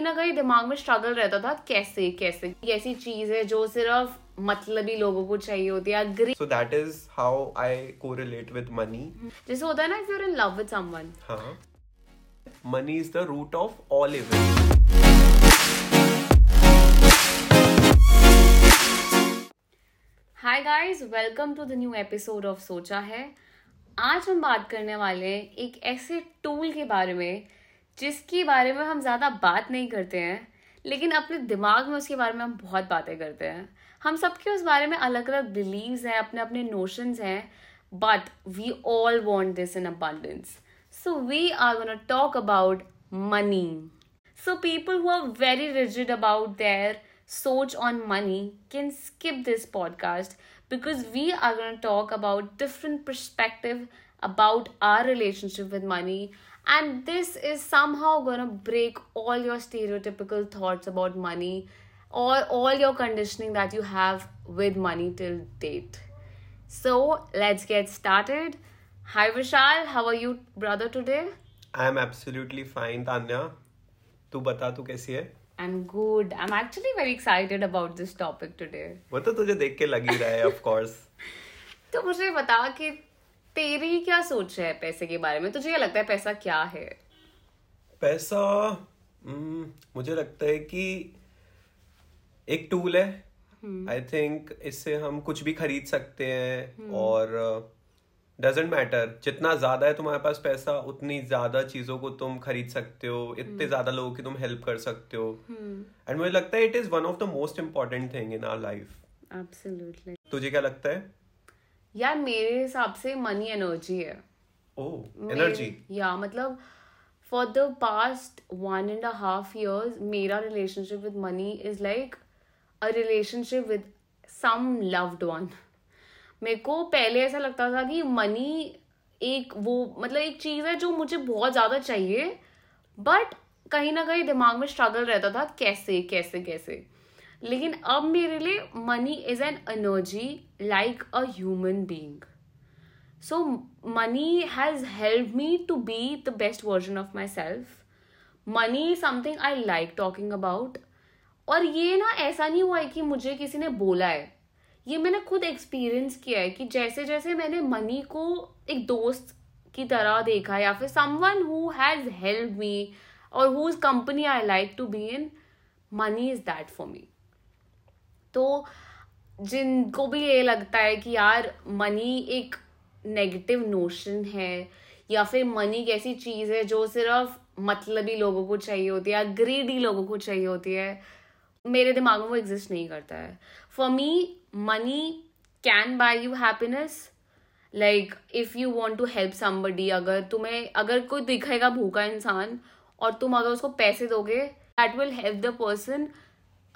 ना कहीं दिमाग में स्ट्रगल रहता था कैसे कैसे ऐसी चीज है जो सिर्फ मतलबी लोगों को चाहिए होती है. agree. So that is how I correlate with money. जैसे होता है ना if you're in love with someone. हाँ. Money is the root of all evil. Hi guys, welcome to the new episode of सोचा है. आज हम बात करने वाले एक ऐसे टूल के बारे में जिसके बारे में हम ज़्यादा बात नहीं करते हैं, लेकिन अपने दिमाग में उसके बारे में हम बहुत बातें करते हैं. हम सबके उस बारे में अलग अलग बिलीव्स हैं, अपने अपने नोशंस हैं, but we all want this in abundance. So we are gonna talk about money. So people who are very rigid about their सोच on money can skip this podcast because we are going to talk about different perspective about our relationship with money, and this is somehow going to break all your stereotypical thoughts about money or all your conditioning that you have with money till date. So let's get started. Hi Vishal, how are you brother today? I am absolutely fine Tanya. Tu bata tu kaisi hai? I'm good. I'm actually very excited about this topic today. वो तो तुझे देख के लग ही रहा है, of course. तो मुझे बता कि तेरी क्या सोच है पैसे के बारे में? तुझे क्या लगता है पैसा क्या है? पैसा मुझे लगता है कि एक टूल है. I think इससे हम कुछ भी खरीद सकते हैं और डजेंट मैटर. जितना ज्यादा है तुम्हारे पास पैसा उतनी ज्यादा चीजों को तुम खरीद सकते हो, इतने ज्यादा लोगों की तुम हेल्प कर सकते हो. एंड मुझे लगता है it is one of the most important thing in our life. Absolutely. तुझे क्या लगता है? यार मेरे हिसाब से मनी एनर्जी है. Oh energy. या मतलब फॉर द पास्ट 1.5 years मेरा relationship with money is like a relationship with some loved one. मेरे को पहले ऐसा लगता था कि मनी एक वो मतलब एक चीज़ है जो मुझे बहुत ज़्यादा चाहिए, बट कहीं ना कहीं दिमाग में स्ट्रगल रहता था कैसे कैसे कैसे. लेकिन अब मेरे लिए money is an energy like a human being. So money has help me to be the best version of myself. Money is something I like talking about. और ये ना ऐसा नहीं हुआ है कि मुझे किसी ने बोला है, ये मैंने खुद एक्सपीरियंस किया है कि जैसे जैसे मैंने मनी को एक दोस्त की तरह देखा या फिर someone who has help me और whose company I like to be in, money is that for me. तो जिनको भी ये लगता है कि यार मनी एक नेगेटिव नोशन है या फिर मनी एक ऐसी चीज़ है जो सिर्फ मतलबी लोगों को चाहिए होती है, ग्रीडी लोगों को चाहिए होती है, मेरे दिमाग में वो एग्जिस्ट नहीं करता है. For me money can buy you happiness. Like if you want to help somebody, अगर कोई दिखेगा भूखा इंसान और तुम अगर उसको पैसे दोगे, that will help the person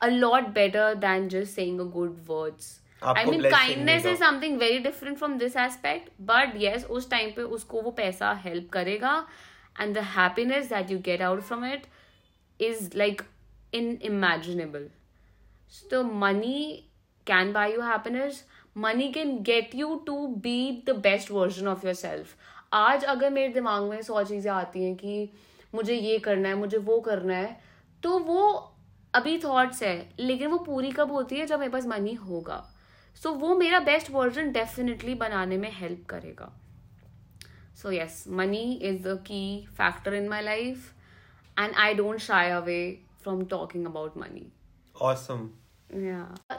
a lot better than just saying good words. I mean kindness is something very different from this aspect, but yes उस time पे उसको वो पैसा help करेगा and the happiness that you get out from it is like unimaginable. So money can buy you happiness. Money can get you to be the best version of yourself. आज अगर मेरे दिमाग में 100 चीज़ें आती हैं कि मुझे ये करना है, मुझे वो करना है, तो वो अभी थॉट्स है, लेकिन वो पूरी कब होती है? जब मेरे पास मनी होगा. सो वो मेरा बेस्ट वर्जन डेफिनेटली बनाने में हेल्प करेगा. So yes, money is the key factor in my life and I don't shy away from talking about money. Awesome.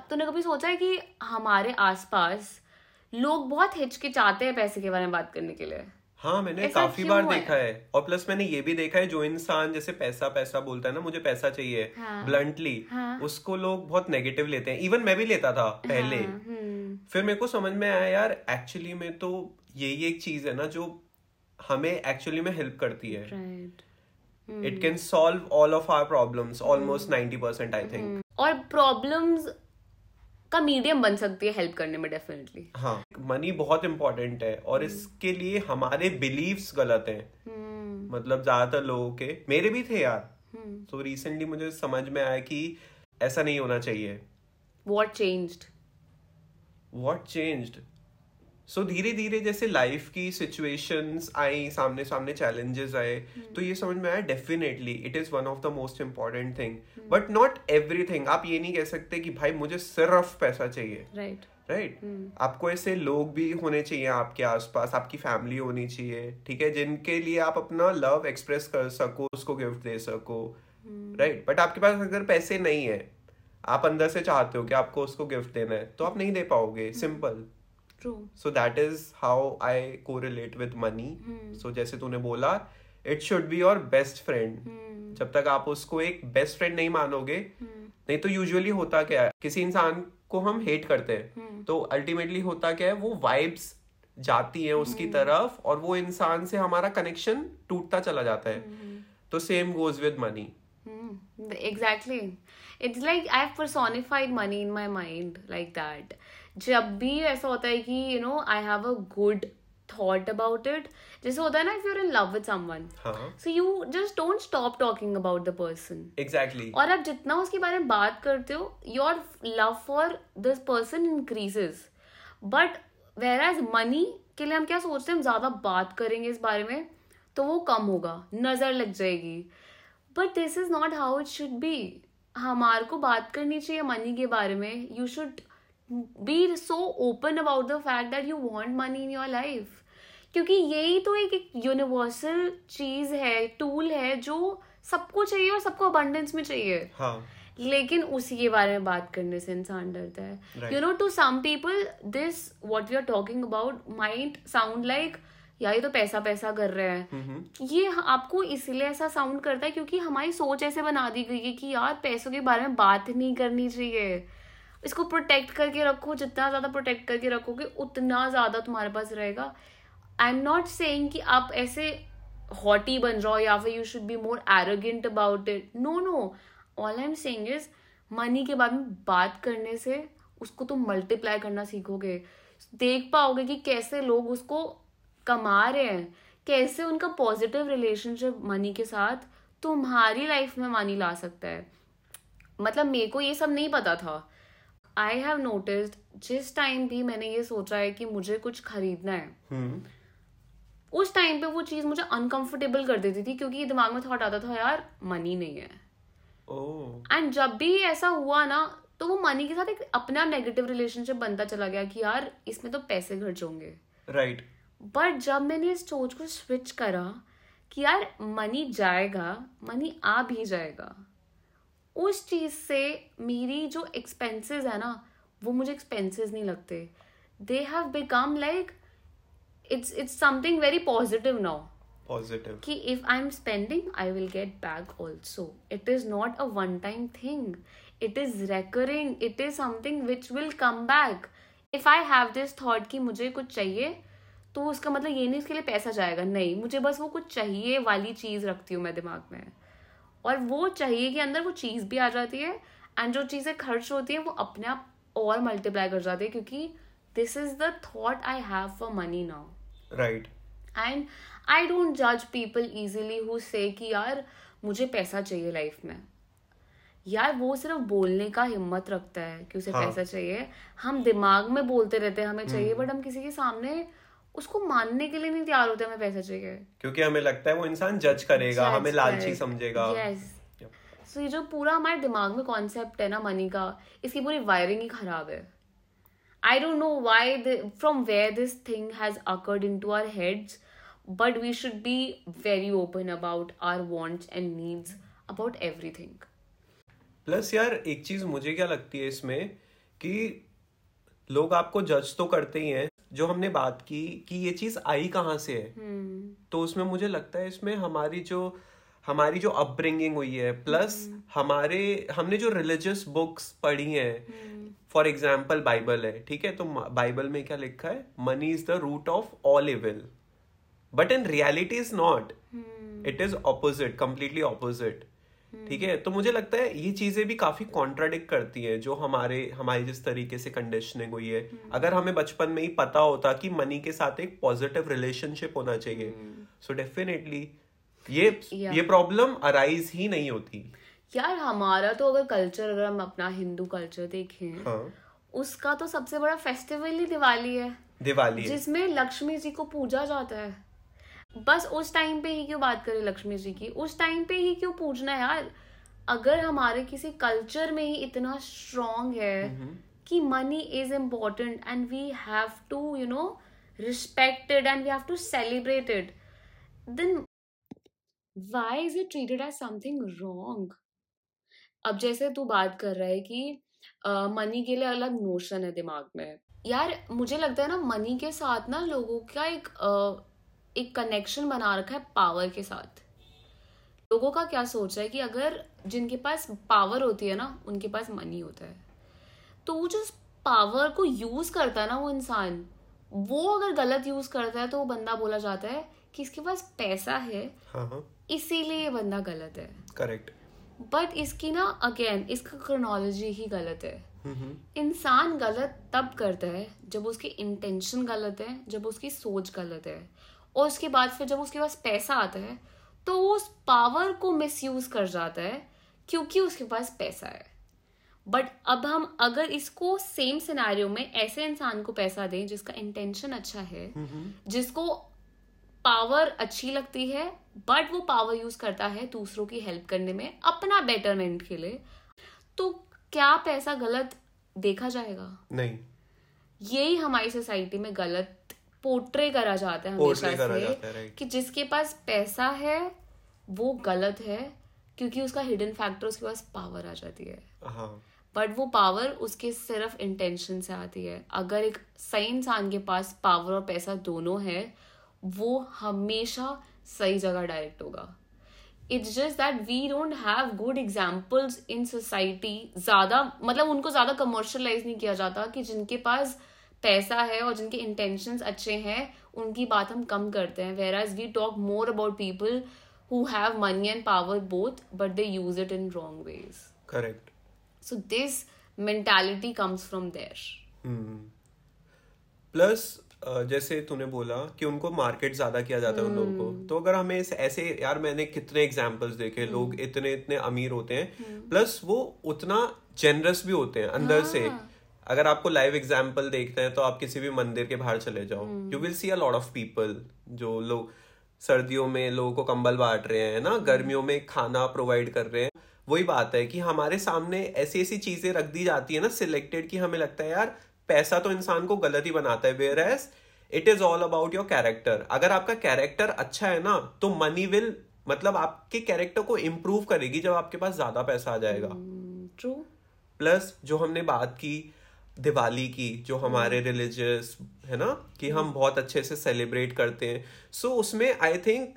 तूने कभी सोचा है कि हमारे आसपास लोग बहुत हिचकिचाते हैं पैसे के बारे में बात करने के लिए? हाँ, मैंने काफी बार देखा है. और प्लस मैंने ये भी देखा है जो इंसान जैसे पैसा पैसा बोलता है ना, मुझे पैसा चाहिए, ब्लंटली उसको लोग बहुत नेगेटिव लेते हैं. इवन मैं भी लेता था पहले. फिर मेरे को समझ में आया यार एक्चुअली में तो यही एक चीज है ना जो हमें एक्चुअली में हेल्प करती है. It can solve all of our problems almost 90% I think. और प्रॉब्लम्स का मीडियम बन सकती है हेल्प करने में डेफिनेटली. हाँ, मनी बहुत इम्पोर्टेंट है और इसके लिए हमारे बिलीव्स गलत हैं. मतलब ज्यादातर लोगों के, मेरे भी थे यार. तो रिसेंटली मुझे समझ में आया कि ऐसा नहीं होना चाहिए. What changed? सो धीरे धीरे जैसे लाइफ की सिचुएशंस आई, सामने सामने चैलेंजेस आए, तो ये समझ में आया definitely it is one of the most important thing, but not everything. आप ये नहीं कह सकते कि भाई मुझे सिर्फ पैसा चाहिए, राइट. आपको ऐसे लोग भी होने चाहिए आपके आसपास, आपकी फैमिली होनी चाहिए, ठीक है, जिनके लिए आप अपना लव एक्सप्रेस कर सको, उसको गिफ्ट दे सको, राइट. बट आपके पास अगर पैसे नहीं है, आप अंदर से चाहते हो कि आपको उसको गिफ्ट देना है, तो आप नहीं दे पाओगे, simple. True. So that is how I correlate with money. So जैसे तूने बोला, it should be your best friend. जब तक आप उसको एक best friend नहीं मानोगे, नहीं तो usually होता क्या है, किसी इंसान को हम hate करते हैं, तो ultimately होता क्या है, वो vibes जाती हैं उसकी तरफ और वो इंसान से हमारा connection टूटता चला जाता है. तो same goes with money. Exactly. It's like I've personified money in my mind like that. जब भी ऐसा होता है कि you know I have a good thought about it, जैसे होता है ना, if you are in love with someone, so you just don't stop talking about the person. Exactly. और आप जितना उसके बारे में बात करते हो, your love for this person increases. But where as money के लिए हम क्या सोचते हैं, हम ज्यादा बात करेंगे इस बारे में तो वो कम होगा, नजर लग जाएगी. But this is not how it should be. हमारे को बात करनी चाहिए मनी के बारे में. You should be so open about the fact that you want money in your life, क्योंकि यही तो एक यूनिवर्सल चीज है, टूल है, जो सबको चाहिए और सबको abundance में चाहिए. हाँ. लेकिन उसी के बारे में बात करने से इंसान डरता है. You know, to some people this what we are talking about might sound like यार ये तो पैसा पैसा कर रहा है. ये आपको इसलिए ऐसा साउंड करता है क्योंकि हमारी सोच ऐसे बना दी गई है कि यार पैसों के बारे में बात नहीं करनी चाहिए, इसको प्रोटेक्ट करके रखो, जितना ज़्यादा प्रोटेक्ट करके रखोगे उतना ज़्यादा तुम्हारे पास रहेगा. आई एम नॉट सेइंग कि आप ऐसे हॉटी बन जाओ या फिर you should be more arrogant about it. No no, all I am saying is money के बारे में बात करने से उसको तुम मल्टीप्लाई करना सीखोगे, देख पाओगे कि कैसे लोग उसको कमा रहे हैं, कैसे उनका पॉजिटिव रिलेशनशिप मनी के साथ तुम्हारी लाइफ में मनी ला सकता है. मतलब मेरे को ये सब नहीं पता था. आई हैव नोटिस्ड जिस टाइम भी मैंने ये सोचा है कि मुझे कुछ खरीदना है, उस टाइम पे वो चीज मुझे अनकंफर्टेबल कर देती थी, क्योंकि दिमाग में थॉट आता था यार मनी नहीं है. एंड जब भी ऐसा हुआ ना, तो वो मनी के साथ एक अपना नेगेटिव रिलेशनशिप बनता चला गया कि यार इसमें तो पैसे खर्च होंगे, राइट. बट जब मैंने इस सोच को स्विच करा कि यार मनी जाएगा, मनी आ भी जाएगा, उस चीज़ से मेरी जो एक्सपेंसेस है ना, वो मुझे एक्सपेंसेस नहीं लगते. They have become like it's something very positive now. Positive कि if I am spending I will get back also. It is not a one time thing, it is recurring, it is something which will come back. If I have this thought कि मुझे कुछ चाहिए, तो उसका मतलब ये नहीं उसके लिए पैसा जाएगा, नहीं, मुझे बस वो कुछ चाहिए वाली चीज़ रखती हूँ मैं दिमाग में, और वो चाहिए के अंदर वो चीज़ भी आ जाती है. एंड जो चीज़ें खर्च होती हैं वो अपने आप और मल्टीप्लाई कर जाती है, क्योंकि this is the thought I have for money now, right. And I don't जज पीपल ईजिली हु से कि यार मुझे पैसा चाहिए लाइफ में. यार वो सिर्फ बोलने का हिम्मत रखता है कि उसे पैसा चाहिए. हम दिमाग में बोलते रहते हैं हमें चाहिए, बट हम किसी के सामने उसको मानने के लिए नहीं तैयार होते हमें पैसा चाहिए, क्योंकि हमें लगता है वो इंसान जज करेगा, हमें लालची समझेगा. यस. सो ये जो पूरा हमारे दिमाग में कॉन्सेप्ट है ना मनी का, इसकी पूरी वायरिंग ही खराब है. I don't know why, from where this thing has occurred into our heads, but we should be very open about our wants and needs, about everything. Plus यार एक चीज मुझे क्या लगती है इसमें, कि लोग आपको जज तो करते ही हैं. जो हमने बात की कि ये चीज आई कहाँ से है, तो उसमें मुझे लगता है इसमें हमारी जो अपब्रिंगिंग हुई है, प्लस हमने जो रिलीजियस बुक्स पढ़ी हैं, फॉर एग्जांपल बाइबल है, ठीक है, तो बाइबल में क्या लिखा है, money is the root of all evil, but in reality is not, it is opposite, completely opposite, ठीक है. तो मुझे लगता है ये चीजें भी काफी कॉन्ट्राडिक्ट करती हैं, जो हमारी जिस तरीके से कंडीशनिंग हुई है. अगर हमें बचपन में ही पता होता कि मनी के साथ एक पॉजिटिव रिलेशनशिप होना चाहिए, सो डेफिनेटली ये प्रॉब्लम अराइज ही नहीं होती. यार हमारा तो अगर कल्चर, अगर हम अपना हिंदू कल्चर देखें, उसका तो सबसे बड़ा फेस्टिवल ही दिवाली है. दिवाली जिसमें लक्ष्मी जी को पूजा जाता है। बस उस टाइम पे ही क्यों बात करें लक्ष्मी जी की, उस टाइम पे ही क्यों पूजना है यार? अगर हमारे किसी कल्चर में ही इतना स्ट्रॉन्ग है कि money is important and we have to you know respect it and we have to celebrate it, then why is it treated as something wrong? अब जैसे तू बात कर रहा है कि मनी के लिए अलग नोशन है दिमाग में, यार मुझे लगता है ना मनी के साथ ना लोगों का एक कनेक्शन बना रखा है पावर के साथ। लोगों का क्या सोच है कि अगर जिनके पास पावर होती है ना उनके पास मनी होता है, तो वो जो पावर को यूज करता है ना वो इंसान, वो अगर गलत यूज करता है तो वो बंदा बोला जाता है कि इसके पास पैसा है इसीलिए ये बंदा गलत है। करेक्ट। बट इसकी ना अगेन इसका क्रोनोलॉजी ही गलत है। इंसान गलत तब करता है जब उसकी इंटेंशन गलत है, जब उसकी सोच गलत है, और उसके बाद फिर जब उसके पास पैसा आता है तो वो उस पावर को मिसयूज कर जाता है क्योंकि उसके पास पैसा है। बट अब हम अगर इसको सेम सिनेरियो में ऐसे इंसान को पैसा दें जिसका इंटेंशन अच्छा है, जिसको पावर अच्छी लगती है बट वो पावर यूज करता है दूसरों की हेल्प करने में अपना बेटरमेंट के लिए, तो क्या पैसा गलत देखा जाएगा? नहीं। यही हमारी सोसाइटी में गलत पोर्ट्रे करा जाता है हमेशा से कि जिसके पास पैसा है वो गलत है क्योंकि उसका हिडन फैक्टर उसके पास पावर आ जाती है, बट वो पावर उसके सिर्फ इंटेंशन से आती है। अगर एक सही इंसान के पास पावर और पैसा दोनों है वो हमेशा सही जगह डायरेक्ट होगा। It's just that we don't have good examples in society ज्यादा, मतलब उनको ज्यादा कमर्शलाइज नहीं किया जाता कि जिनके पास पैसा है और जिनके इंटेंशंस अच्छे हैं उनकी बात हम कम करते हैं। Whereas we talk more about people who have money and power both, but they use it in wrong ways. Correct. So this mentality comes from there. Plus जैसे तूने बोला कि उनको मार्केट ज्यादा किया जाता है उन लोगों को, तो अगर हमें ऐसे यार मैंने कितने एग्जांपल्स देखे लोग इतने इतने अमीर होते हैं प्लस वो उतना जेनरस भी होते हैं अंदर से। अगर आपको लाइव एग्जाम्पल देखते हैं तो आप किसी भी मंदिर के बाहर चले जाओ, you will see a lot of people जो लोग सर्दियों में लोगों को कंबल बांट रहे हैं ना, गर्मियों में खाना प्रोवाइड कर रहे हैं। वही बात है कि हमारे सामने ऐसी ऐसी चीजें रख दी जाती है ना सिलेक्टेड, कि हमें लगता है यार पैसा तो इंसान को गलत ही बनाता है। Whereas it is all about your character. अगर आपका कैरेक्टर अच्छा है ना तो मनी विल, मतलब आपके कैरेक्टर को इम्प्रूव करेगी जब आपके पास ज्यादा पैसा आ जाएगा। ट्रू। प्लस जो हमने बात की दिवाली की, जो हमारे रिलीजियस है ना कि हम बहुत अच्छे से सेलिब्रेट करते हैं, सो उसमें आई थिंक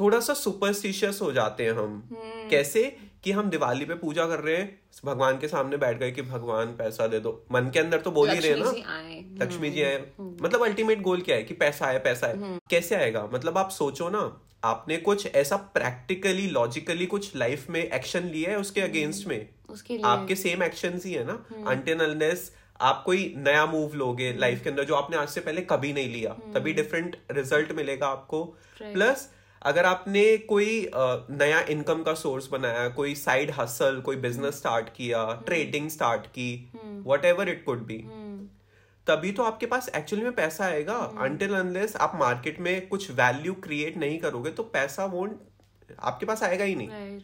थोड़ा सा सुपरस्टिशियस हो जाते हैं हम। कैसे कि हम दिवाली पे पूजा कर रहे हैं, भगवान के सामने बैठ गए कि भगवान पैसा दे दो, मन के अंदर तो बोल ही रहे हैं ना लक्ष्मी जी आए, मतलब अल्टीमेट गोल क्या है कि पैसा आए पैसा आए। कैसे आएगा? मतलब आप सोचो ना, आपने कुछ ऐसा प्रैक्टिकली लॉजिकली कुछ लाइफ में एक्शन लिया है उसके अगेंस्ट में, उसके लिए आपके सेम एक्शंस ही है ना, until unless आप कोई नया मूव लोगे लाइफ के अंदर जो आपने आज से पहले कभी नहीं लिया, तभी डिफरेंट रिजल्ट मिलेगा आपको। प्लस अगर आपने कोई नया इनकम का सोर्स बनाया, कोई साइड हसल, कोई बिजनेस स्टार्ट किया, ट्रेडिंग स्टार्ट की, व्हाटएवर इट कुड बी, तभी तो आपके पास एक्चुअली में पैसा आएगा। अनटिल अनलेस आप मार्केट में कुछ वैल्यू क्रिएट नहीं करोगे तो पैसा वोंट आपके पास आएगा ही नहीं।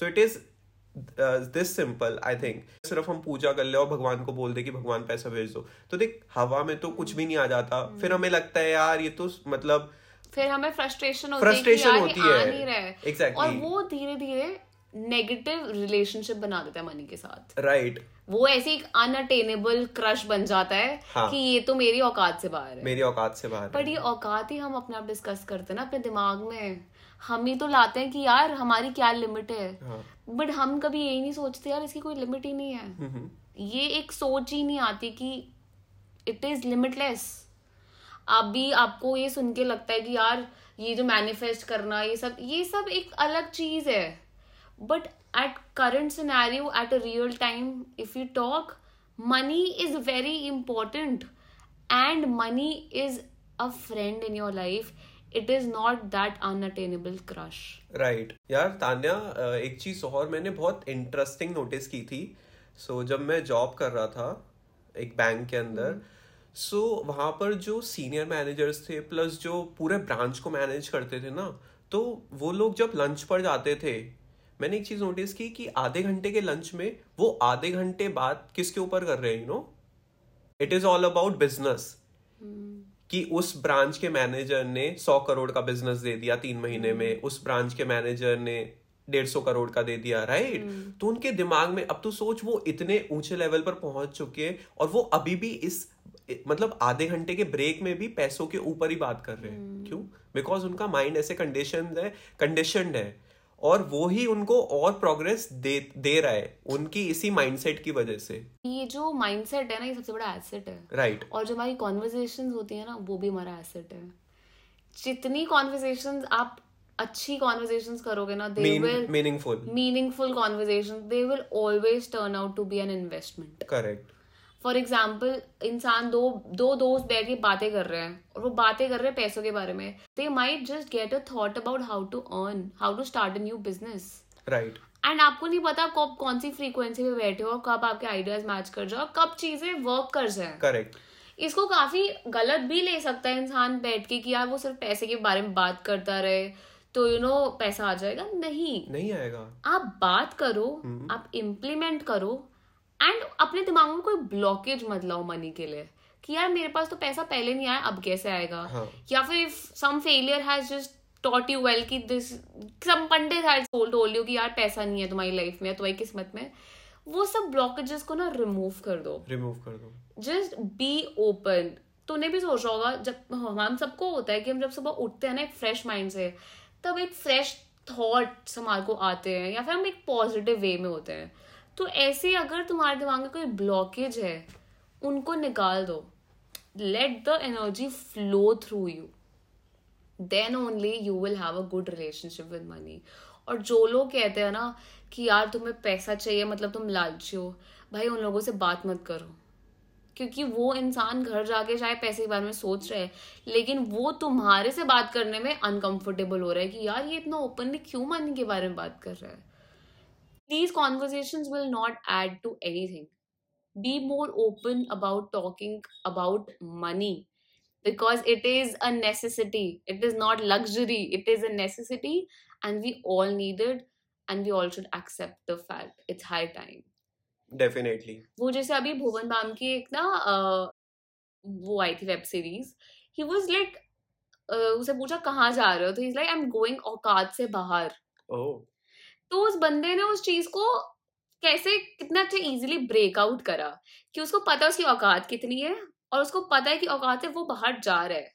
So it is this simple I think. सिर्फ हम पूजा कर ले और भगवान को बोल दे कि भगवान पैसा भेज दो, तो देख हवा में तो कुछ भी नहीं आ जाता। फिर हमें लगता है यार ये तो, मतलब फिर हमें फ्रस्ट्रेशन होती है। एग्जैक्टली। और वो धीरे धीरे नेगेटिव रिलेशनशिप बना देता है मनी के साथ। राइट। वो ऐसे एक अनअटेनेबल क्रश बन जाता है। हाँ। कि ये तो मेरी औकात से बाहर है, मेरी औकात से बाहर है। पर ये औकात ही हम अपने आप डिस्कस करते हैं ना अपने दिमाग में, हम ही तो लाते हैं कि यार हमारी क्या लिमिट है। हाँ। बट हम कभी यही नहीं सोचते यार इसकी कोई लिमिट ही नहीं है, ये एक सोच ही नहीं आती कि इट इज लिमिटलेस। अभी आपको ये सुन के लगता है कि यार ये जो मैनिफेस्ट करना ये सब एक अलग चीज है, but at current scenario, at a real time, if you talk, money is very important and money is a friend in your life. It is not that unattainable crush. Right. यार तान्या, एक चीज और मैंने बहुत इंटरेस्टिंग नोटिस की थी। So, जब मैं जॉब कर रहा था एक बैंक के अंदर, सो वहाँ पर जो सीनियर मैनेजर्स थे प्लस जो पूरे ब्रांच को मैनेज करते थे ना, तो वो लोग जब लंच पर जाते थे, मैंने एक चीज़ नोटिस की कि आधे घंटे के लंच में वो आधे घंटे बात किसके ऊपर कर रहे हैं, you know, it is all about business कि उस ब्रांच के मैनेजर ने 100 करोड़ का बिजनेस दे दिया 3 महीने में, उस ब्रांच के मैनेजर ने 150 करोड़ का दे दिया, राइट? तो उनके दिमाग में, अब तो सोच वो इतने ऊंचे लेवल पर पहुंच चुके हैं और वो अभी भी इस मतलब आधे घंटे के ब्रेक में भी पैसों के ऊपर ही बात कर रहे हैं। क्यों? बिकॉज उनका माइंड ऐसे कंडीशनड है और वो ही उनको और प्रोग्रेस दे रहा है उनकी इसी माइंडसेट की वजह से। ये जो माइंडसेट है ना, ये सबसे बड़ा एसेट है, राइट? और जो हमारी कॉन्वर्सेशंस होती है ना, वो भी हमारा एसेट है। जितनी कॉन्वर्सेशंस आप अच्छी कॉन्वर्सेशंस करोगे ना, they will meaningful conversations, they will always turn out to be an investment. Correct. For example, इंसान दो दोस्त बैठ के बातें कर रहे हैं और वो बातें कर रहे हैं पैसों के बारे में, they might just get a thought about how to earn, how to start a new business, right? And आपको नहीं पता कब कौन सी फ्रीक्वेंसी पे बैठे हो, कब आपके आइडियाज मैच कर जाए, कब चीजें वर्क कर जाए। करेक्ट। इसको काफी गलत भी ले सकता है इंसान बैठ के कि यार वो सिर्फ पैसे के बारे में बात करता रहे तो यू नो पैसा आ जाएगा। नहीं आएगा। आप बात करो, आप इम्प्लीमेंट करो एंड अपने दिमाग में कोई ब्लॉकेज मत लाओ मनी के लिए कि यार मेरे पास तो पैसा पहले नहीं आया, अब कैसे आएगा। हाँ. या फिर some failure has just taught you well कि this some pandit has told you कि यार पैसा नहीं है तुम्हारी लाइफ में या तुम्हारी किस्मत में, वो सब ब्लॉकेजेस को ना रिमूव कर दो। Just be open. तूने भी सोचा होगा, जब हम सबको होता है कि हम जब सुबह उठते हैं ना एक फ्रेश माइंड से, तब एक फ्रेश थॉट्स हमारे को आते हैं या फिर हम एक पॉजिटिव वे में होते हैं। तो ऐसे अगर तुम्हारे दिमाग में कोई ब्लॉकेज है, उनको निकाल दो, let the energy flow through you, then only you will have a good relationship with money. और जो लोग कहते हैं ना कि यार तुम्हें पैसा चाहिए मतलब तुम लालची हो, भाई उन लोगों से बात मत करो, क्योंकि वो इंसान घर जाके चाहे पैसे के बारे में सोच रहे हैं, लेकिन वो तुम्हारे से बात करने में अनकंफर्टेबल हो रहा है कि यार ये इतना ओपनली क्यों मनी के बारे में बात कर रहा है। These conversations will not add to anything. Be more open about talking about money because it is a necessity. It is not luxury. It is a necessity and we all need it and we all should accept the fact. It's high time. Definitely. वो जैसे अभी भुवन balm की एक ना वो आई थी web series, he was like उसे पूछा कहाँ जा रहे हो, तो he's like I'm going औकात से बाहर। Oh. तो उस बंदे ने उस चीज को कैसे कितना अच्छा इजीली ब्रेकआउट करा कि उसको पता है उसकी औकात कितनी है और उसको पता है कि औकात है, वो बाहर जा रहा है।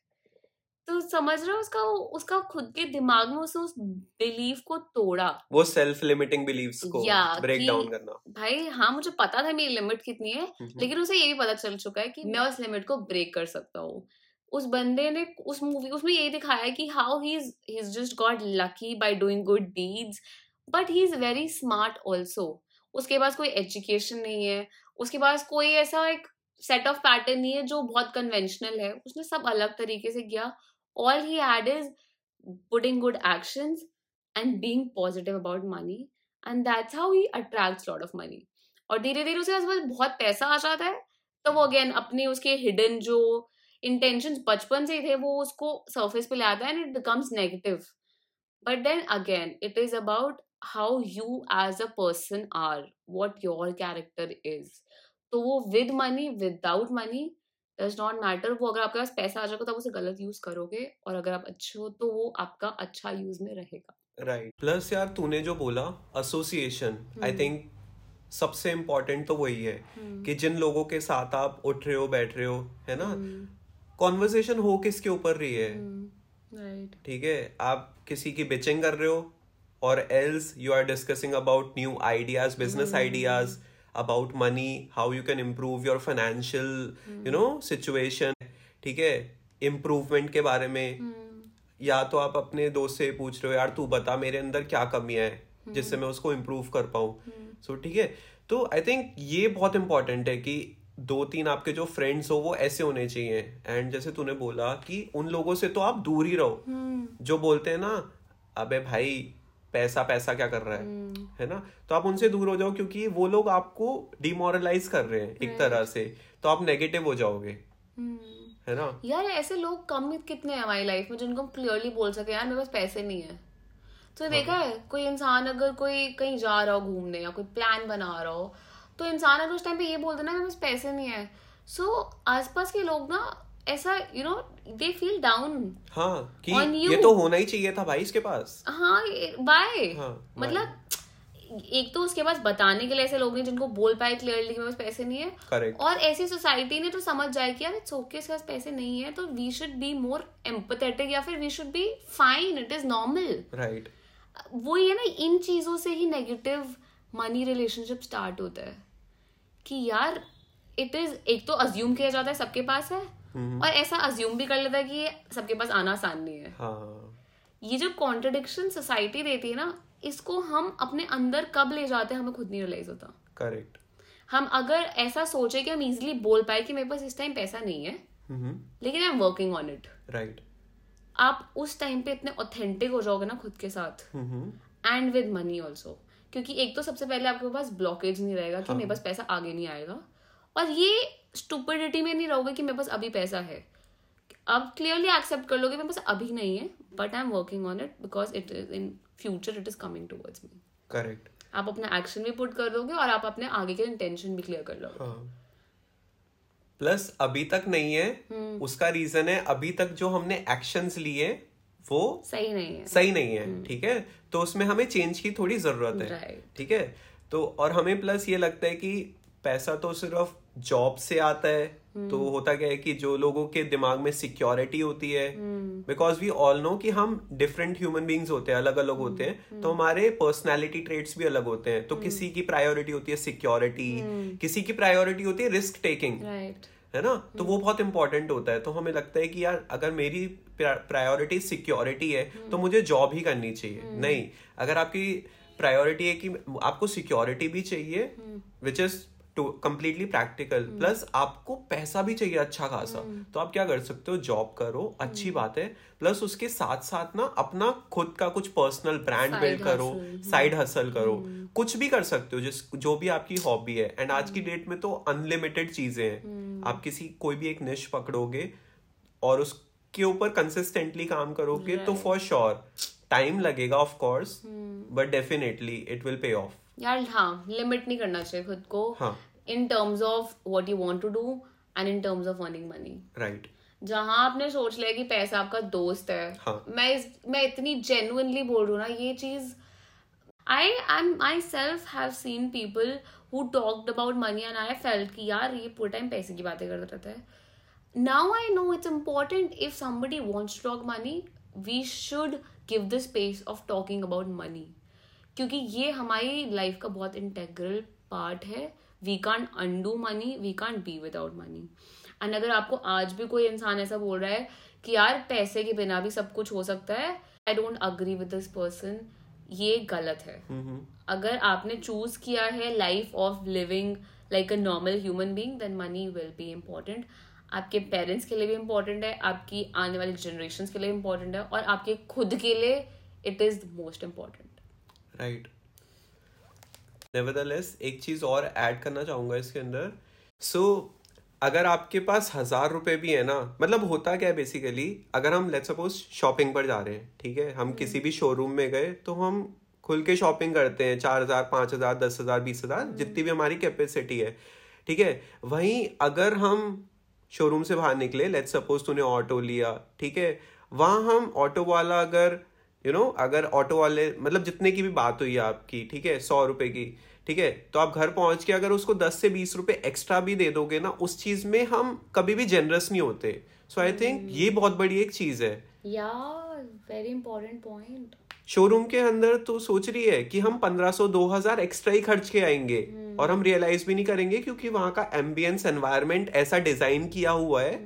तो समझ रहे हो, उसका खुद के दिमाग में उसने उस बिलीफ को तोड़ा, वो सेल्फ लिमिटिंग बिलीव्स को ब्रेक डाउन करना। भाई हाँ, मुझे पता था मेरी लिमिट कितनी है, लेकिन उसे ये भी पता चल चुका है कि मैं उस लिमिट को ब्रेक कर सकता हूँ। उस बंदे ने उस मूवी उसमें यही दिखाया कि how he is just got lucky by doing good deeds, but he is very smart also. उसके पास कोई एजुकेशन नहीं है, उसके पास कोई ऐसा एक सेट ऑफ पैटर्न नहीं है जो बहुत कन्वेंशनल है, उसने सब अलग तरीके से किया। All he had is putting good actions and being positive about money and that's how he attracts lot of money. और धीरे धीरे उसे बहुत पैसा आ जाता है, तो वो अगेन अपने उसके हिडन जो इंटेंशंस बचपन से थे वो उसको सरफेस पे ले आता है and it becomes negative. But then again it is about how you as a person are, what your character is. तो वो with money, without money, does not matter. वो अगर आपके पास पैसा आ जाएगा तो आप उसे गलत यूज करोगे और अगर आप अच्छे हो तो वो आपका अच्छा यूज में रहेगा, राइट? प्लस यार तूने जो बोला एसोसिएशन, आई थिंक सबसे इम्पोर्टेंट तो वही है कि जिन लोगों के साथ आप उठ रहे हो बैठ रहे हो, है ना, कॉन्वर्सेशन हो किसके ऊपर रही है, राइट? ठीक है, आप किसी की बिचिंग कर रहे हो or else you are discussing about new ideas, business ideas, about money, how you can improve your financial, you know, situation, ठीक है, improvement के बारे में, या तो आप अपने दोस्त से पूछ रहे हो यार तू बता मेरे अंदर क्या कमियां है जिससे मैं उसको improve कर पाऊँ, सो ठीक है। तो I think ये बहुत important है कि 2-3 आपके जो फ्रेंड्स हो वो ऐसे होने चाहिए। एंड जैसे तूने बोला कि उन लोगों से तो आप दूर ही रहो जो बोलते हैं ना अबे भाई पैसा क्या कर रहा है ना, तो आप उनसे दूर हो जाओ क्योंकि वो लोग आपको डिमोरलाइज कर रहे हैं एक तरह से, तो आप नेगेटिव हो जाओगे। है ना यार, ऐसे लोग कम कितने हैं हमारी लाइफ में जिनको हम क्लियरली बोल सके यार मेरे पास पैसे नहीं है। तो देखा है कोई इंसान अगर कोई कहीं जा रहा हो घूमने या कोई प्लान बना रहा हो तो इंसान अगर उस टाइम पे ये बोल देना मेरे पास पैसे नहीं है, सो आसपास के लोग ना ऐसा you know they feel down. हाँ कि ये तो होना ही चाहिए था भाई इसके पास। हाँ बाय, मतलब एक तो उसके पास बताने के लिए ऐसे लोग हैं जिनको बोल पाए क्लियरली कि मेरे पास पैसे नहीं है। Correct. और ऐसी सोसाइटी ने तो समझ जाए कि यार इट्स ओके इसके पास पैसे नहीं है, तो we should be more empathetic या फिर we should be fine, it is normal, right. वो ये ना इन चीजों से ही नेगेटिव मनी रिलेशनशिप स्टार्ट होता है कि यार इट इज, एक तो अज्यूम किया जाता है सबके पास है और ऐसा अज्यूम भी कर लेता है कि सबके पास आना आसान नहीं है। ये जो कॉन्ट्रडिक्शन सोसाइटी देती है ना, इसको हम अपने अंदर कब ले जाते हैं हमें खुद नहीं रियलाइज होता। करेक्ट। हम अगर ऐसा सोचे कि हम इजीली बोल पाए कि मेरे पास इस टाइम पैसा नहीं है लेकिन I am working on it, right, आप उस टाइम पे इतने ऑथेंटिक हो जाओगे ना खुद के साथ एंड विद मनी ऑल्सो, क्योंकि एक तो सबसे पहले आपके पास ब्लॉकेज नहीं रहेगा कि मेरे पास पैसा आगे नहीं आएगा, और ये स्टुपिडिटी में नहीं रहोगे कि मेरे पास अभी पैसा है। अब क्लियरली एक्सेप्ट कर लोगे मेरे पास अभी नहीं है but I am working on it because it is in future it is coming towards me. Correct. आप अपना एक्शन भी पुट कर दोगे और आप अपने आगे के इंटेंशन भी क्लियर कर लोगे। प्लस अभी तक नहीं है उसका रीजन है अभी तक जो हमने एक्शंस लिए वो सही नहीं है, ठीक है, तो उसमें हमें चेंज की थोड़ी जरूरत है, ठीक है। तो और हमें प्लस ये लगता है कि पैसा तो सिर्फ जॉब से आता है, तो होता क्या है कि जो लोगों के दिमाग में सिक्योरिटी होती है, बिकॉज वी ऑल नो कि हम डिफरेंट ह्यूमन बींग्स होते हैं, अलग अलग होते हैं, तो हमारे पर्सनैलिटी ट्रेट्स भी अलग होते हैं, तो किसी की प्रायोरिटी होती है सिक्योरिटी, किसी की प्रायोरिटी होती है रिस्क टेकिंग, है ना, तो वो बहुत इंपॉर्टेंट होता है। तो हमें लगता है कि यार अगर मेरी प्रायोरिटी सिक्योरिटी है तो मुझे जॉब ही करनी चाहिए। नहीं, अगर आपकी प्रायोरिटी है कि आपको सिक्योरिटी भी चाहिए which is completely practical, plus आपको पैसा भी चाहिए अच्छा खासा, तो आप क्या कर सकते हो, जॉब करो, अच्छी बात है, प्लस उसके साथ साथ ना अपना खुद का कुछ पर्सनल ब्रांड बिल्ड करो, साइड हसल करो, कुछ भी कर सकते हो जिस जो भी आपकी हॉबी है। एंड आज की डेट में तो अनलिमिटेड चीजें हैं, आप किसी कोई भी एक निश पकड़ोगे और उसके ऊपर कंसिस्टेंटली काम करोगे तो फॉर श्योर टाइम लगेगा of course but definitely it will pay off यार। हाँ, लिमिट नहीं करना चाहिए खुद को in terms of what you want to do and in terms of earning money, right. जहां आपने सोच लिया कि पैसा आपका दोस्त है, मैं इतनी जेन्युइनली बोल रही हूँ ना, ये चीज I myself have seen people who talked about money and I felt कि यार ये पूरे टाइम पैसे की बातें करता रहता है। Now I know it's important, if somebody wants to talk money we should give the space of talking about money, क्योंकि ये हमारी लाइफ का बहुत इंटेग्रल पार्ट है। We can't undo money, we can't be without money. And अगर आपको आज भी कोई इंसान ऐसा बोल रहा है कि यार पैसे के बिना भी सब कुछ हो सकता है, I don't agree with this person, ये गलत है। अगर आपने चूज किया है life of living like a normal human being then money will be important. आपके पेरेंट्स के लिए भी इम्पोर्टेंट है, आपकी आने वाली जनरेशन के लिए इम्पोर्टेंट है, और आपके खुद के लिए it is most important, right. Nevertheless एक चीज और ऐड करना चाहूंगा इसके अंदर। सो अगर आपके पास 1,000 रुपए भी है ना, मतलब होता क्या है बेसिकली, अगर हम लेट्स सपोज शॉपिंग पर जा रहे हैं, ठीक है, हम किसी भी शोरूम में गए तो हम खुल के शॉपिंग करते हैं, 4,000, 5,000, 10,000, 20,000 जितनी भी हमारी कैपेसिटी है, ठीक है। वहीं अगर हम शोरूम से बाहर निकले, लेट्स सपोज तूने ऑटो लिया, ठीक है, वहाँ हम ऑटो वाला अगर अगर ऑटो वाले मतलब जितने की भी बात हुई आपकी, ठीक है, 100 रुपए की, ठीक है, तो आप घर पहुंच के अगर उसको 10 से 20 रुपए एक्स्ट्रा भी दे दोगे ना, उस चीज में हम कभी भी जेनरस नहीं होते। सो आई थिंक ये बहुत बड़ी एक चीज है यार, वेरी इंपॉर्टेंट पॉइंट। शोरूम के अंदर तो सोच रही है कि हम 1,500, 2,000 एक्स्ट्रा ही खर्च के आएंगे और हम रियलाइज भी नहीं करेंगे, क्योंकि वहां का एम्बियंस एनवायरमेंट ऐसा डिजाइन किया हुआ है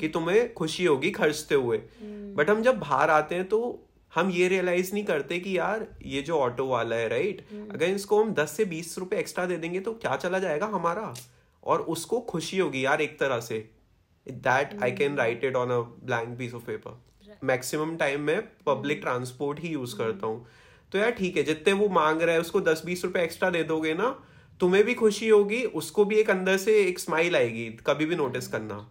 कि तुम्हें खुशी होगी खर्चते हुए। बट हम जब बाहर आते हैं तो हम ये रियलाइज नहीं करते कि यार ये जो ऑटो वाला है, राइट, अगर इसको हम 10 से 20 रुपए एक्स्ट्रा दे देंगे तो क्या चला जाएगा हमारा, और उसको खुशी होगी यार एक तरह से। That I can write it on a blank piece of paper. Maximum time मैं पब्लिक ट्रांसपोर्ट ही यूज करता हूँ, तो यार ठीक है, जितने वो मांग रहा है उसको 10-20 रुपए एक्स्ट्रा दे दोगे ना, तुम्हें भी खुशी होगी, उसको भी एक अंदर से एक स्माइल आएगी, कभी भी नोटिस करना।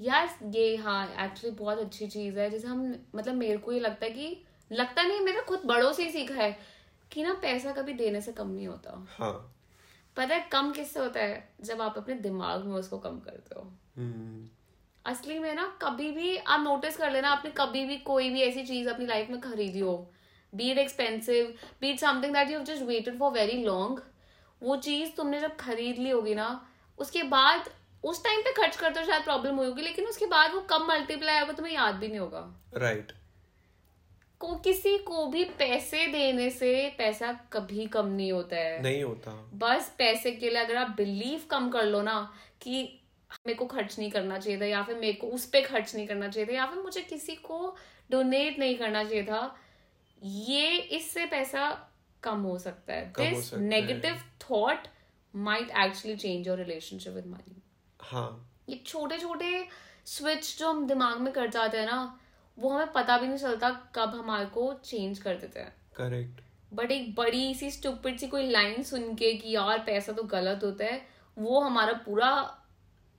यार ये हाँ एक्चुअली बहुत अच्छी चीज़ है, जैसे हम मतलब मेरे को ये लगता है कि लगता नहीं, मैंने खुद बड़ों से ही सीखा है कि ना पैसा कभी देने से कम नहीं होता। हाँ। पता है कम किससे होता है? जब आप अपने दिमाग में उसको कम करते हो। असली में ना कभी भी आप नोटिस कर लेना, आपने कभी भी कोई भी ऐसी चीज अपनी लाइफ में खरीदी हो, be it expensive, be it something that you have just waited for very long, वो चीज तुमने जब खरीद ली होगी ना, उसके बाद उस टाइम पे खर्च करते हो शायद प्रॉब्लम हुई होगी, लेकिन उसके बाद वो कम मल्टीप्लाई होगा, तुम्हें याद भी नहीं होगा। राइट। को किसी को भी पैसे देने से पैसा कभी कम नहीं होता है, नहीं होता। बस पैसे के लिए अगर आप बिलीव कम कर लो ना कि मेरे को खर्च नहीं करना चाहिए था, या फिर मेरे को उस पे खर्च नहीं करना चाहिए था, या फिर मुझे किसी को डोनेट नहीं करना चाहिए था, ये इससे पैसा कम हो सकता है। This negative thought might actually change your relationship with money. हाँ, ये छोटे छोटे स्विच जो हम दिमाग में कर जाते हैं ना, वो हमें पता भी नहीं चलता कब हमारे को चेंज कर देते हैं। करेक्ट। बट एक बड़ी सी स्टूपिड सी कोई लाइन सुन के कि यार पैसा तो गलत होता है, वो हमारा पूरा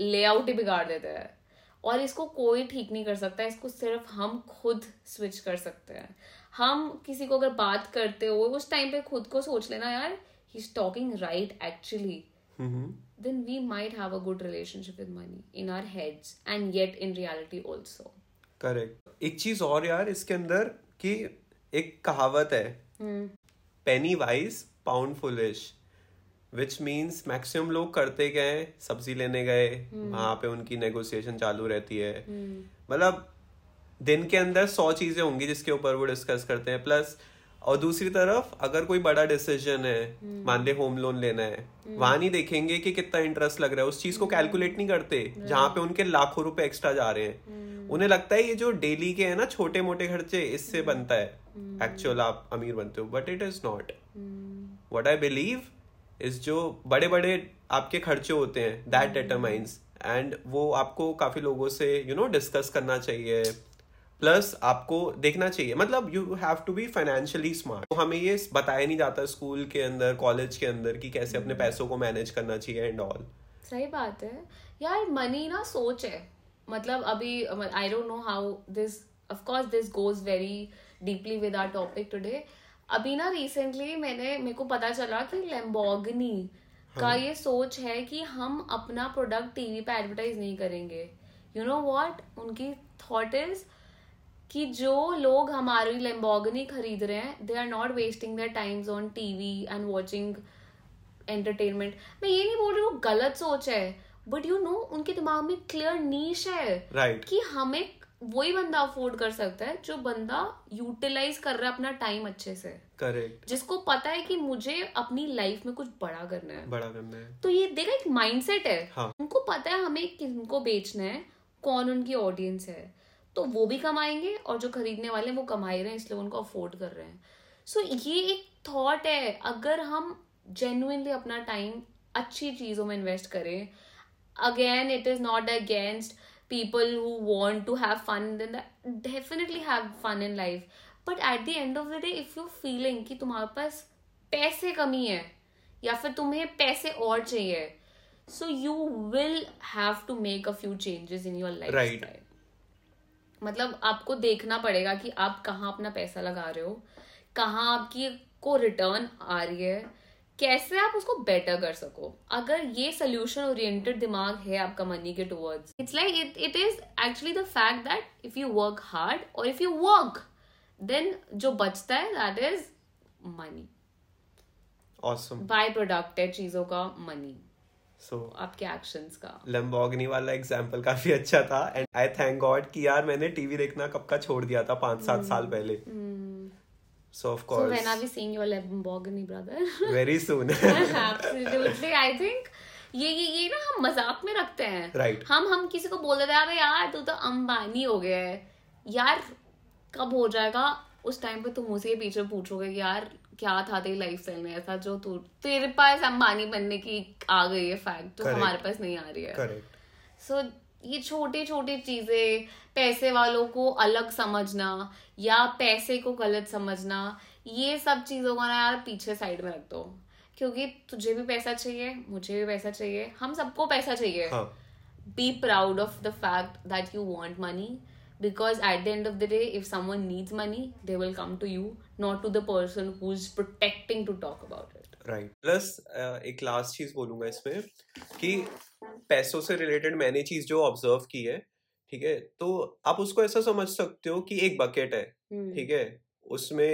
लेआउट ही बिगाड़ देता है, और इसको कोई ठीक नहीं कर सकता, इसको सिर्फ हम खुद स्विच कर सकते हैं। हम किसी को अगर बात करते हो उस टाइम पे खुद को सोच लेना यार he is talking right actually, then we might have a good relationship with money in our heads and yet in reality also. Correct. एक चीज और यार इसके अंदर कि एक कहावत है, penny wise pound foolish, which means maximum लोग करते क्या है, सब्जी लेने गए, वहां पे उनकी नेगोशिएशन चालू रहती है। मतलब दिन के अंदर 100 चीजें होंगी जिसके ऊपर वो डिस्कस करते हैं। प्लस और दूसरी तरफ अगर कोई बड़ा डिसीजन है, मान ले होम लोन लेना है, वहां नहीं देखेंगे कि कितना इंटरेस्ट लग रहा है, उस चीज को कैलकुलेट नहीं करते, जहाँ पे उनके लाखों रुपए एक्स्ट्रा जा रहे हैं। उन्हें लगता है ये जो डेली के है ना छोटे मोटे खर्चे, इससे बनता है एक्चुअल आप अमीर बनते हो, but it is not. What I believe is जो बड़े बड़े आपके खर्चे होते हैं दैट डिटरमाइंस, एंड वो आपको काफी लोगों से यू नो डिस्कस करना चाहिए, प्लस आपको देखना चाहिए, मतलब you have to be financially smart. हमें ये बताया नहीं जाता स्कूल के अंदर, कॉलेज के अंदर कि कैसे अपने पैसों को मैनेज करना चाहिए एंड ऑल। सही बात है यार, मनी ना सोच है, मतलब अभी I don't know how this, of course this goes very deeply with our topic today. अभी ना रिसेंटली मेरे को पता चला कि लैम्बोर्गिनी का ये सोच है कि हम अपना प्रोडक्ट टीवी पे एडवर्टाइज नहीं करेंगे। यू नो व्हाट उनकी थॉट इज कि जो लोग हमारी लैम्बोर्गिनी खरीद रहे हैं, they are not wasting their times on TV and watching entertainment. मैं ये नहीं बोल रही हूँ गलत सोच है, बट यू नो उनके दिमाग में क्लियर नीश है। Right. कि हमें वही बंदा अफोर्ड कर सकता है जो बंदा यूटिलाइज कर रहा है अपना टाइम अच्छे से। करेक्ट। जिसको पता है कि मुझे अपनी लाइफ में कुछ बड़ा करना है। तो ये देखा एक माइंडसेट है। हाँ। उनको पता है हमें किनको बेचना है, कौन उनकी ऑडियंस है, तो वो भी कमाएंगे और जो खरीदने वाले हैं वो कमा ही रहे हैं, इसलिए उनको अफोर्ड कर रहे हैं। सो ये एक थॉट है। अगर हम जेन्युइनली अपना टाइम अच्छी चीजों में इन्वेस्ट करें, again it is not against people who want to have fun, then definitely have fun in life, but at the end of the day if you're feeling कि तुम्हारे पास पैसे कमी है या फिर तुम्हें पैसे और चाहिए, so you will have to make a few changes in your lifestyle. Right. मतलब आपको देखना पड़ेगा कि आप कहाँ अपना पैसा लगा रहे हो, कहाँ आपकी को रिटर्न आ रही है, कैसे आप उसको बेटर कर सको। अगर ये सोल्यूशन ओरिएंटेड दिमाग है आपका मनी के towards, it's like it is actually the fact that if you work hard और इफ यू वर्क, देन जो बचता है that is money. Awesome. By product है चीजों का मनी। सो आपके एक्शंस का। लैम्बोर्गिनी वाला एग्जांपल काफी अच्छा था, एंड आई थैंक गॉड कि यार मैंने टीवी देखना कब का छोड़ दिया था, 5-7 साल पहले। So of course. So when are we seeing your Lamborghini, brother? Very soon. Absolutely, I think ये ना हम मजाक में रखते हैं। Right. हम किसी को बोल देते हैं अरे यार तू तो अंबानी हो गया है, यार कब हो जाएगा? उस टाइम पे तुम मुझसे पीछे पूछोगे यार क्या था तेरी लाइफस्टाइल में ऐसा जो तू तेरे पास अंबानी बनने की आ गई है फैक्ट, तो हमारे पास नहीं आ रही है। Correct. So ये छोटी छोटी चीजें, पैसे वालों को अलग समझना या पैसे को गलत समझना, ये सब चीजों को ना यार पीछे साइड में रख दो, क्योंकि तुझे भी पैसा चाहिए, मुझे भी पैसा चाहिए, हम सबको पैसा चाहिए। हाँ. be proud of the fact that you want money, because at the end of the day, if someone needs money, they will come to you, not to the person who's protecting to talk about it. Right. Plus, एक last चीज बोलूँगा इसमें कि पैसों से related मैंने चीज जो observe की है, ठीक है, तो आप उसको ऐसा समझ सकते हो कि एक bucket है, ठीक है, उसमें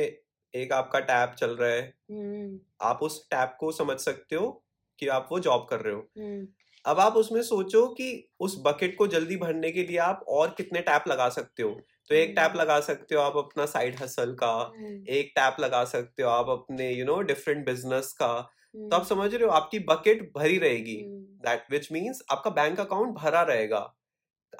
एक आपका टैप चल रहा है, आप उस टैप को समझ सकते हो कि आप वो जॉब कर रहे हो. अब आप उसमें सोचो कि उस बकेट को जल्दी भरने के लिए आप और कितने टैप लगा सकते हो. तो एक टैप लगा सकते हो आप अपना साइड हसल का, एक टैप लगा सकते हो आप अपने यू नो डिफरेंट बिजनेस का. तो आप समझ रहे हो, आपकी बकेट भरी रहेगी. दैट विच मीन्स आपका बैंक अकाउंट भरा रहेगा,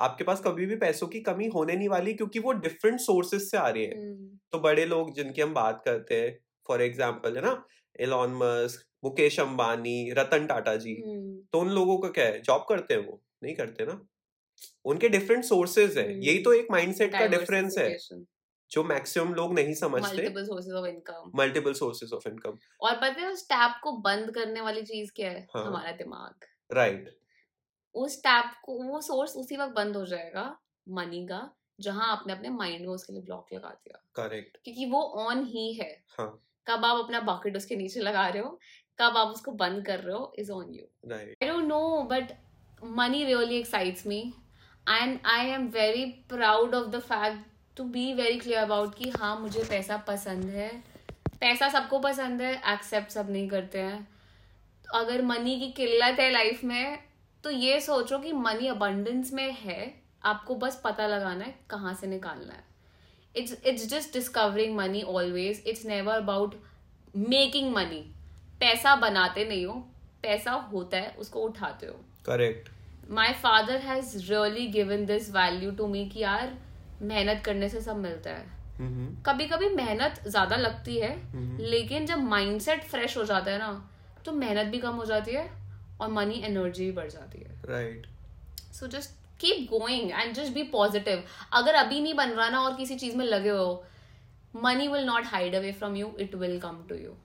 आपके पास कभी भी पैसों की कमी होने नहीं वाली, क्योंकि वो डिफरेंट सोर्सेज से आ रही है. तो बड़े लोग जिनकी हम बात करते हैं, फॉर एग्जाम्पल, है ना, एलॉन मस्क, मुकेश अंबानी, रतन टाटा जी, तो उन लोगों का क्या है, जॉब करते हैं, वो नहीं करते ना, उनके डिफरेंट सोर्सेज है. यही तो एक माइंडसेट का डिफरेंस है जो मैक्सिमम लोग नहीं समझते. Multiple sources of income. और पता है उस टैप को बंद करने वाली चीज क्या है? हाँ, हमारा दिमाग. राइट. उस टैप को, वो सोर्स उसी वक्त बंद हो जाएगा मनी का जहां आपने अपने माइंड में उसके लिए ब्लॉक लगा दिया. करेक्ट. क्योंकि वो ऑन ही है. हाँ. कब आप अपना बकेट उसके नीचे लगा रहे हो, कब आप उसको बंद कर रहे हो, is on you. I don't know, but money really excites me and I am very proud of the fact to be very clear about कि हाँ, मुझे पैसा पसंद है. पैसा सबको पसंद है, एक्सेप्ट सब नहीं करते हैं. तो अगर मनी की किल्लत है लाइफ में, तो ये सोचो कि मनी अबंडेंस में है, आपको बस पता लगाना है कहाँ से निकालना है. It's just discovering money always. It's never about making money. पैसा बनाते नहीं हो, पैसा होता है, उसको उठाते हो. Correct. My father has really given this value to me कि यार मेहनत करने से सब मिलता है. Mm-hmm. कभी कभी मेहनत ज्यादा लगती है, mm-hmm. लेकिन जब mindset fresh हो जाता है ना, तो मेहनत भी कम हो जाती है और money energy भी बढ़ जाती है. Right. So just keep going and just be positive. अगर अभी नहीं बन रहा ना और किसी चीज में लगे हो, money will not hide away from you. It will come to you.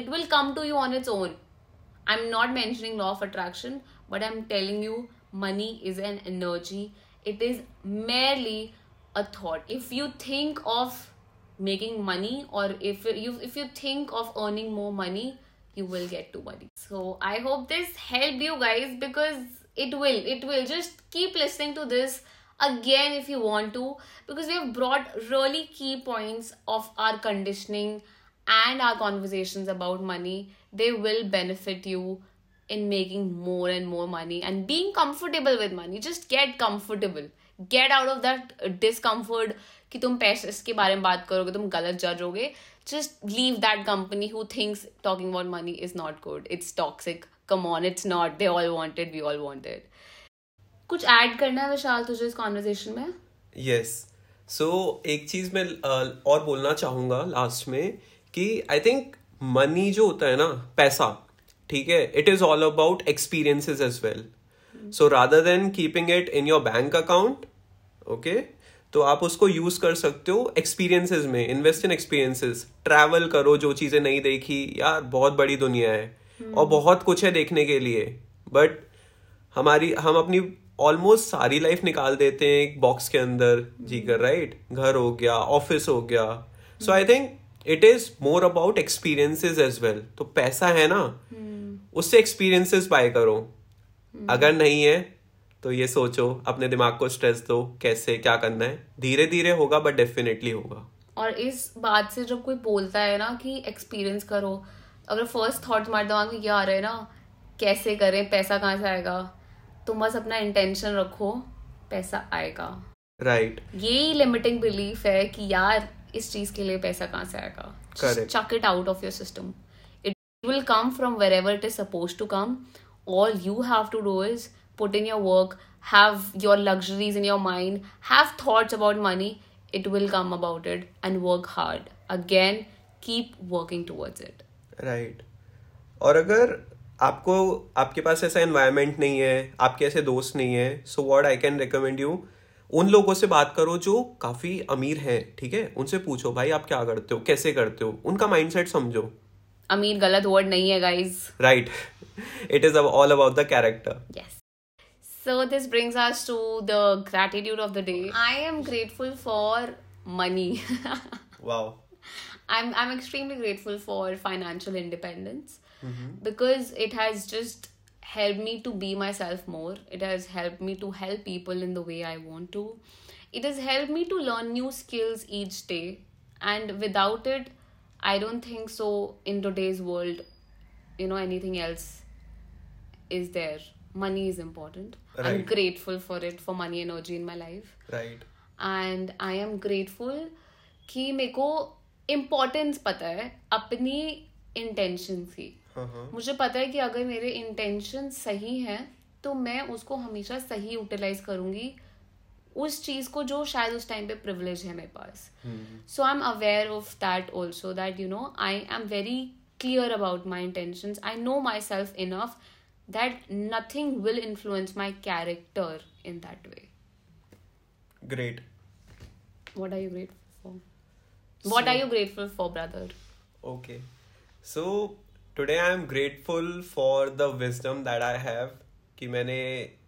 It will come to you on its own. I'm not mentioning law of attraction, but I'm telling you, money is an energy. It is merely a thought. If you think of making money, or if you think of earning more money, you will get to money. So I hope this helped you guys, because it will just keep listening to this again if you want to, because we have brought really key points of our conditioning and our conversations about money. They will benefit you in making more and more money and being comfortable with money. Just get comfortable, get out of that discomfort कि तुम पैसे के बारे में बात करोगे, तुम गलत जज होगे. Just leave that company who thinks talking about money is not good, it's toxic. Come on, it's not. They all want it, we all want it. कुछ ऐड करना है विशाल तुझे इस कॉन्वर्सेशन में? Yes. So एक चीज मैं और बोलना चाहूँगा लास्ट में कि I think money जो होता है ना, पैसा, ठीक है, it is all about experiences as well. So rather than keeping it in your bank account, okay, तो आप उसको यूज कर सकते हो एक्सपीरियंसेस में. इन्वेस्ट इन एक्सपीरियंसेस, ट्रैवल करो, जो चीजें नहीं देखी, यार बहुत बड़ी दुनिया है, और बहुत कुछ है देखने के लिए. बट हम अपनी ऑलमोस्ट सारी लाइफ निकाल देते हैं एक बॉक्स के अंदर जी कर. राइट. घर हो गया, ऑफिस हो गया. So I think it is more about experiences as well. तो पैसा है ना, उससे एक्सपीरियंसेस बाय करो. अगर नहीं है तो ये सोचो, अपने दिमाग को स्ट्रेस दो, कैसे क्या करना है. धीरे धीरे होगा, बट डेफिनेटली होगा. और इस बात से जब कोई बोलता है ना कि एक्सपीरियंस करो, अगर फर्स्ट थॉट तुम्हारे दिमाग में क्या आ रहा है ना, कैसे करें, पैसा कहाँ से आएगा, तुम बस अपना इंटेंशन रखो, पैसा आएगा. राइट. यही लिमिटिंग बिलीफ है कि यार इस चीज के लिए पैसा कहाँ से आएगा. Correct. Chuck it out of your system. It will come from wherever it is suppose to come. All you have to do is put in your work, have your luxuries in your mind, have thoughts about money, it will come about it, and work hard. Again, keep working towards it. Right. और अगर आपको, आपके पास ऐसा environment नहीं है, आपके ऐसे दोस्त नहीं है, so what I can recommend you, उन लोगों से बात करो जो काफ़ी अमीर हैं, ठीक है, उनसे पूछो भाई आप क्या करते हो, कैसे करते हो, उनका mindset समझो. अमीर गलत वर्ड नहीं है guys. Right. It is all about the character. Yes. So this brings us to the gratitude of the day. I am grateful for money. Wow. I'm extremely grateful for financial independence, mm-hmm. because it has just helped me to be myself more. It has helped me to help people in the way I want to. It has helped me to learn new skills each day. And without it, I don't think so in today's world, anything else is there. Money is important. Right. I'm grateful for it, for money energy in my life. Right. And I am grateful कि मेरे को importance पता है अपनी intentions की. Uh-huh. मुझे पता है कि अगर मेरे intentions सही हैं तो मैं उसको हमेशा सही utilize करूँगी उस चीज़ को जो शायद उस टाइम पे privilege है मेरे पास. So I'm aware of that also, that I am very clear about my intentions. I know myself enough that nothing will influence my character in that way. Great. What are you grateful for? What are you grateful for, brother? Okay. So today I am grateful for the wisdom that I have. कि मैंने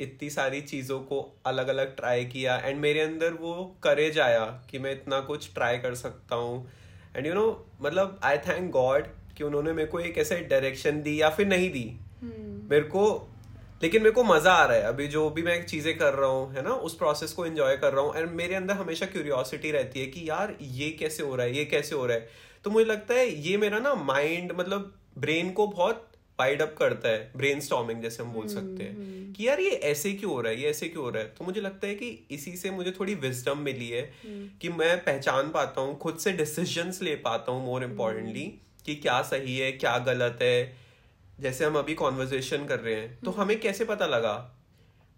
इतनी सारी चीज़ों को अलग अलग try किया and मेरे अंदर वो करेज आया कि मैं इतना कुछ ट्राई कर सकता हूँ. एंड मतलब आई थैंक गॉड कि उन्होंने मेरे को एक ऐसे डायरेक्शन दी या फिर नहीं दी. मेरे को मज़ा आ रहा है अभी जो भी मैं चीज़ें कर रहा हूँ, है ना, उस प्रोसेस को एंजॉय कर रहा हूँ. एंड मेरे अंदर हमेशा क्यूरियोसिटी रहती है कि यार ये कैसे हो रहा है. तो मुझे लगता है ये मेरा ना माइंड, मतलब ब्रेन को बहुत वाइड अप करता है, ब्रेनस्टॉर्मिंग जैसे हम बोल सकते हैं कि यार ये ऐसे क्यों हो रहा है. तो मुझे लगता है कि इसी से मुझे थोड़ी विजडम मिली है कि मैं पहचान पाता हूँ, खुद से डिसीजंस ले पाता हूँ मोर इम्पोर्टेंटली कि क्या सही है क्या गलत है. जैसे हम अभी कॉन्वर्जेशन कर रहे हैं तो हमें कैसे पता लगा,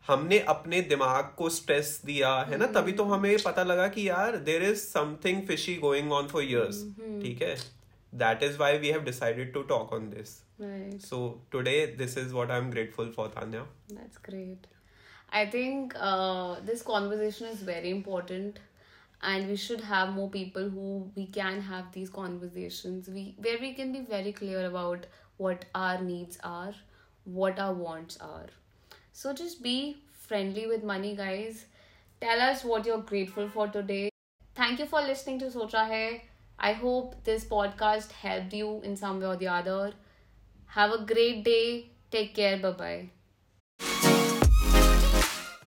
हमने अपने दिमाग को स्ट्रेस दिया है ना, तभी तो हमें पता लगा कि यार there is something fishy going on for years. ठीक है, that is why we have decided to talk on this. Right. So today this is what I'm grateful for, Tanya. That's great. I think this conversation is very important and we should have more people who we can have these conversations where we can be very clear about what our needs are, what our wants are. So just be friendly with money, guys. Tell us what you're grateful for today. Thank you for listening to Socha Hai. I hope this podcast helped you in some way or the other. Have a great day. Take care. Bye-bye.